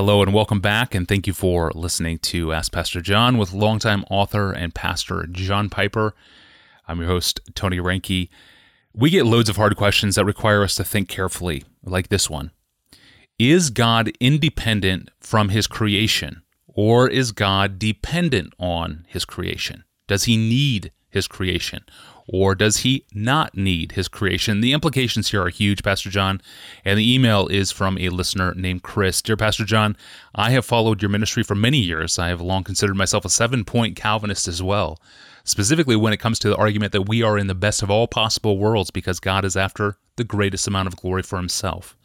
Hello and welcome back, and thank you for listening to Ask Pastor John with longtime author and pastor John Piper. I'm your host, Tony Reinke. We get loads of hard questions that require us to think carefully, like this one. Is God independent from His creation, or is God dependent on His creation? Does He need His creation, or does He not need His creation? The implications here are huge, Pastor John, and the email is from a listener named Chris. Dear Pastor John, I have followed your ministry for many years. I have long considered myself a 7-point Calvinist as well, specifically when it comes to the argument that we are in the best of all possible worlds because God is after the greatest amount of glory for Himself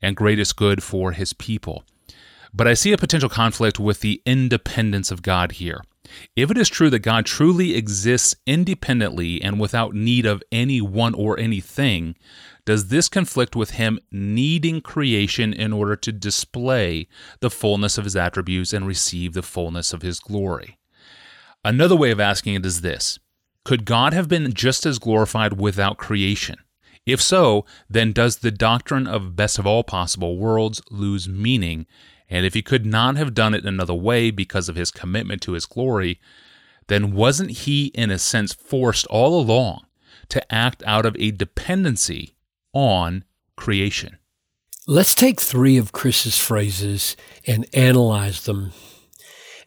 and greatest good for His people. But I see a potential conflict with the independence of God here. If it is true that God truly exists independently and without need of anyone or anything, does this conflict with Him needing creation in order to display the fullness of His attributes and receive the fullness of His glory? Another way of asking it is this: could God have been just as glorified without creation? If so, then does the doctrine of best of all possible worlds lose meaning? And if He could not have done it another way because of His commitment to His glory, then wasn't He, in a sense, forced all along to act out of a dependency on creation? Let's take three of Chris's phrases and analyze them,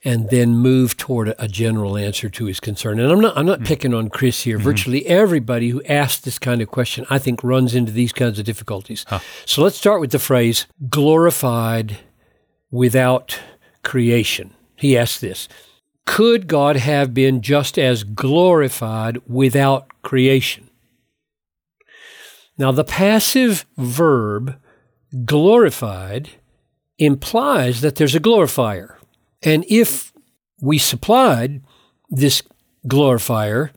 and then move toward a general answer to his concern. And I'm not picking on Chris here. Mm-hmm. Virtually everybody who asks this kind of question, I think, runs into these kinds of difficulties. So let's start with the phrase, glorified without creation. He asks this: could God have been just as glorified without creation? Now, the passive verb glorified implies that there's a glorifier. And if we supplied this glorifier,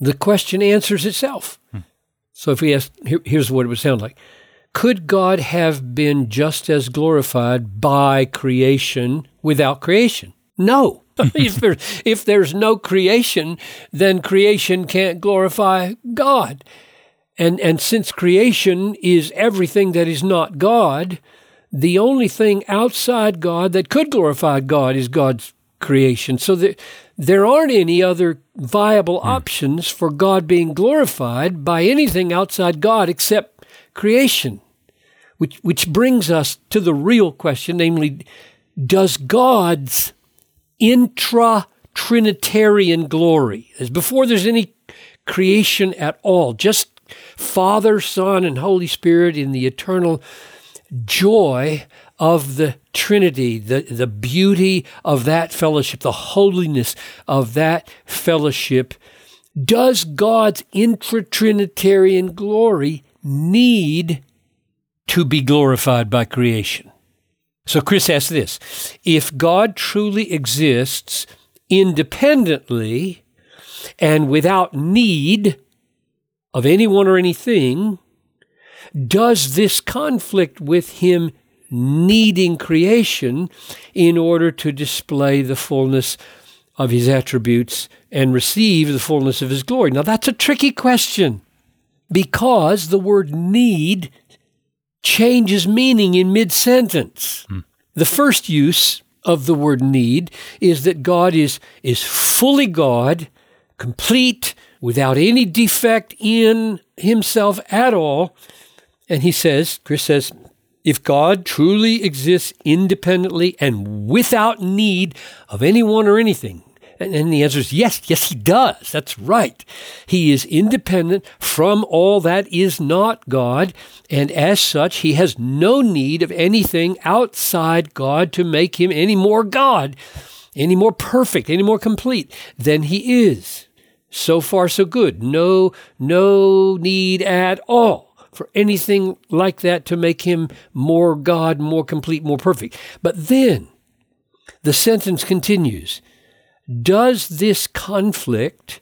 the question answers itself. So if we ask, here's what it would sound like. Could God have been just as glorified by creation without creation? No. If there's no creation, then creation can't glorify God. And since creation is everything that is not God, the only thing outside God that could glorify God is God's creation. So there aren't any other viable options for God being glorified by anything outside God except creation. Which brings us to the real question, namely, does God's intra-Trinitarian glory, as before there's any creation at all, just Father, Son, and Holy Spirit in the eternal joy of the Trinity, the beauty of that fellowship, the holiness of that fellowship, does God's intra-Trinitarian glory need to be glorified by creation? So Chris asks this: if God truly exists independently and without need of anyone or anything, does this conflict with Him needing creation in order to display the fullness of His attributes and receive the fullness of His glory? Now, that's a tricky question, because the word need changes meaning in mid-sentence. The first use of the word need is that God is fully God, complete, without any defect in Himself at all. And he says, Chris says, if God truly exists independently and without need of anyone or anything, and the answer is yes, He does. That's right. He is independent from all that is not God, and as such, He has no need of anything outside God to make Him any more God, any more perfect, any more complete than He is. So far, so good. No need at all for anything like that to make Him more God, more complete, more perfect. But then the sentence continues. Does this conflict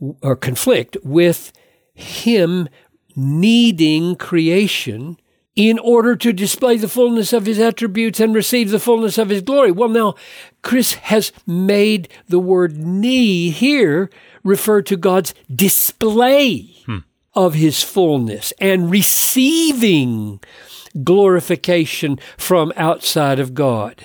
with Him needing creation in order to display the fullness of His attributes and receive the fullness of His glory? Well, now, Chris has made the word need here refer to God's display of His fullness and receiving glorification from outside of God.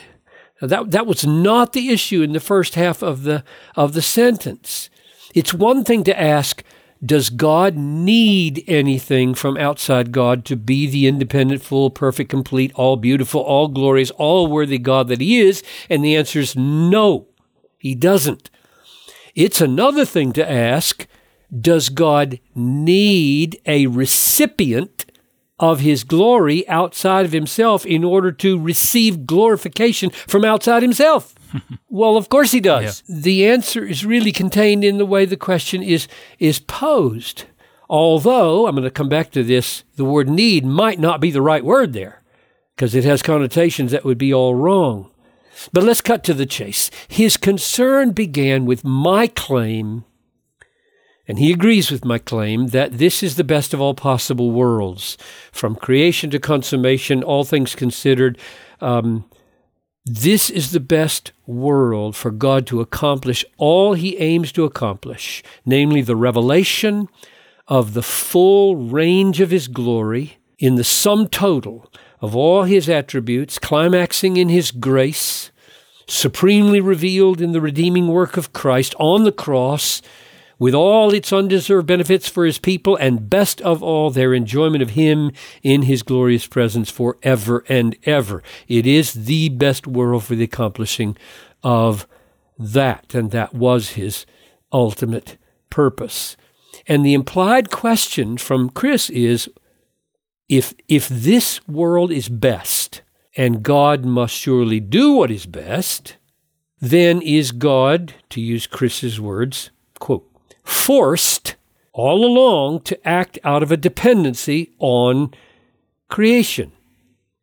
Now that was not the issue in the first half of the sentence. It's one thing to ask, does God need anything from outside God to be the independent, full, perfect, complete, all beautiful, all glorious, all worthy God that He is? And the answer is no, He doesn't. It's another thing to ask, does God need a recipient of His glory outside of Himself in order to receive glorification from outside Himself? Well, of course He does. Yeah. The answer is really contained in the way the question is posed. Although, I'm going to come back to this, the word need might not be the right word there because it has connotations that would be all wrong. But let's cut to the chase. His concern began with my claim, and he agrees with my claim, that this is the best of all possible worlds. From creation to consummation, all things considered, this is the best world for God to accomplish all He aims to accomplish, namely the revelation of the full range of His glory in the sum total of all His attributes, climaxing in His grace, supremely revealed in the redeeming work of Christ on the cross, with all its undeserved benefits for His people, and best of all, their enjoyment of Him in His glorious presence forever and ever. It is the best world for the accomplishing of that, and that was His ultimate purpose. And the implied question from Chris is, if this world is best, and God must surely do what is best, then is God, to use Chris's words, quote, forced all along to act out of a dependency on creation.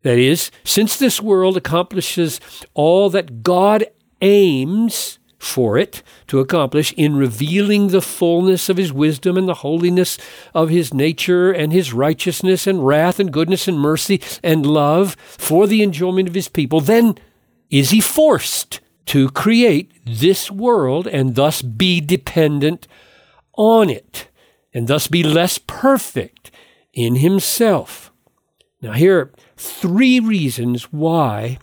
That is, since this world accomplishes all that God aims for it to accomplish in revealing the fullness of His wisdom and the holiness of His nature and His righteousness and wrath and goodness and mercy and love for the enjoyment of His people, then is He forced to create this world and thus be dependent on it, and thus be less perfect in Himself. Now, here are three reasons why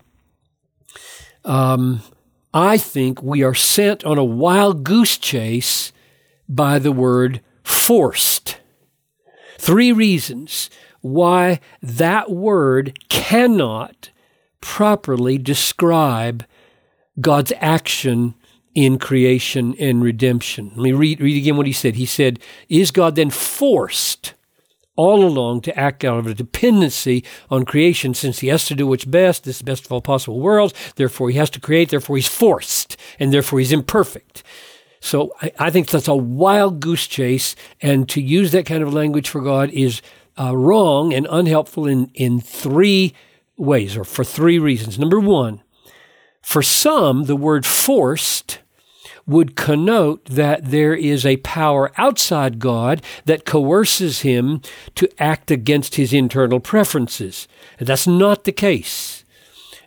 I think we are sent on a wild goose chase by the word forced. Three reasons why that word cannot properly describe God's action in creation and redemption. Let me read again what he said. He said, is God then forced all along to act out of a dependency on creation, since He has to do what's best, this is the best of all possible worlds, therefore He has to create, therefore He's forced, and therefore He's imperfect. So I think that's a wild goose chase, and to use that kind of language for God is wrong and unhelpful in three ways, or for three reasons. Number one, for some, the word forced would connote that there is a power outside God that coerces Him to act against His internal preferences. And that's not the case.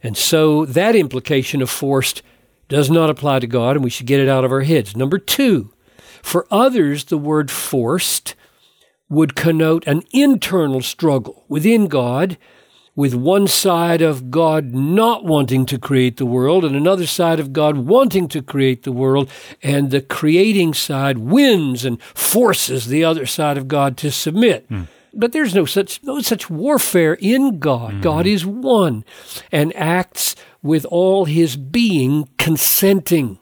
And so that implication of forced does not apply to God, and we should get it out of our heads. Number two, for others, the word forced would connote an internal struggle within God, with one side of God not wanting to create the world and another side of God wanting to create the world, and the creating side wins and forces the other side of God to submit. But there's no such warfare in God. God is one and acts with all His being consenting.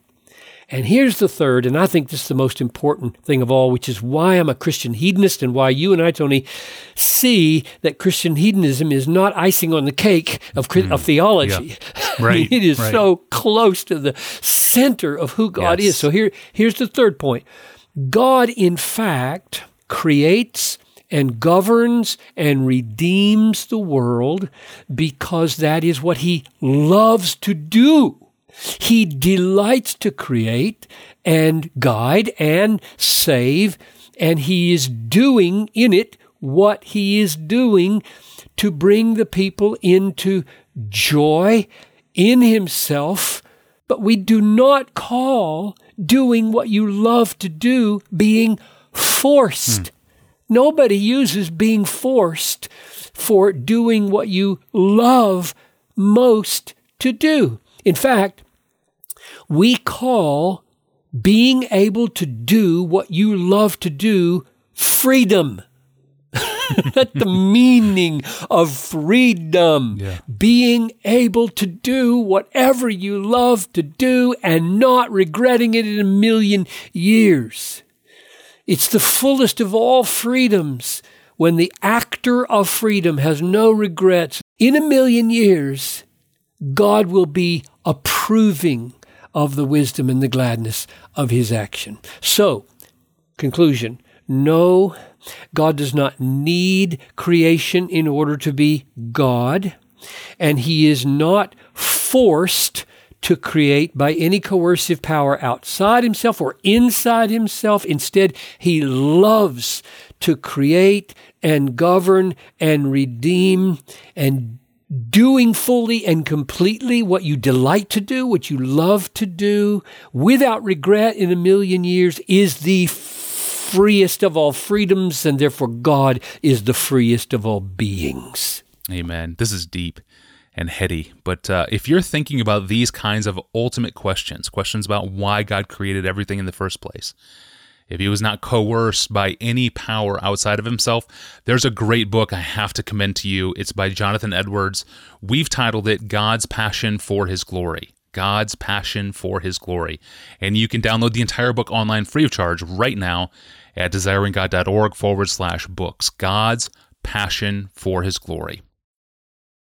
And here's the third, and I think this is the most important thing of all, which is why I'm a Christian hedonist and why you and I, Tony, see that Christian hedonism is not icing on the cake of theology. Yeah. Right, it is so close to the center of who God is. So here's the third point. God, in fact, creates and governs and redeems the world because that is what He loves to do. He delights to create and guide and save, and He is doing in it what He is doing to bring the people into joy in Himself. But we do not call doing what you love to do being forced. Nobody uses being forced for doing what you love most to do. In fact, we call being able to do what you love to do freedom. That's the meaning of freedom. Yeah. Being able to do whatever you love to do and not regretting it in a million years. It's the fullest of all freedoms when the actor of freedom has no regrets. In a million years, God will be approving of the wisdom and the gladness of his action. So, conclusion, no, God does not need creation in order to be God, and he is not forced to create by any coercive power outside himself or inside himself. Instead, he loves to create and govern and redeem, and doing fully and completely what you delight to do, what you love to do, without regret in a million years is the freest of all freedoms, and therefore God is the freest of all beings. Amen. This is deep and heady, but if you're thinking about these kinds of ultimate questions, questions about why God created everything in the first place, if he was not coerced by any power outside of himself, there's a great book I have to commend to you. It's by Jonathan Edwards. We've titled it God's Passion for His Glory. God's Passion for His Glory. And you can download the entire book online free of charge right now at desiringgod.org/books. God's Passion for His Glory.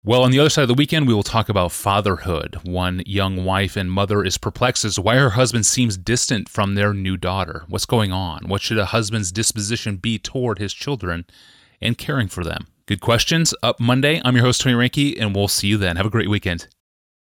Well, on the other side of the weekend, we will talk about fatherhood. One young wife and mother is perplexed as to why her husband seems distant from their new daughter. What's going on? What should a husband's disposition be toward his children and caring for them? Good questions up Monday. I'm your host, Tony Reinke, and we'll see you then. Have a great weekend.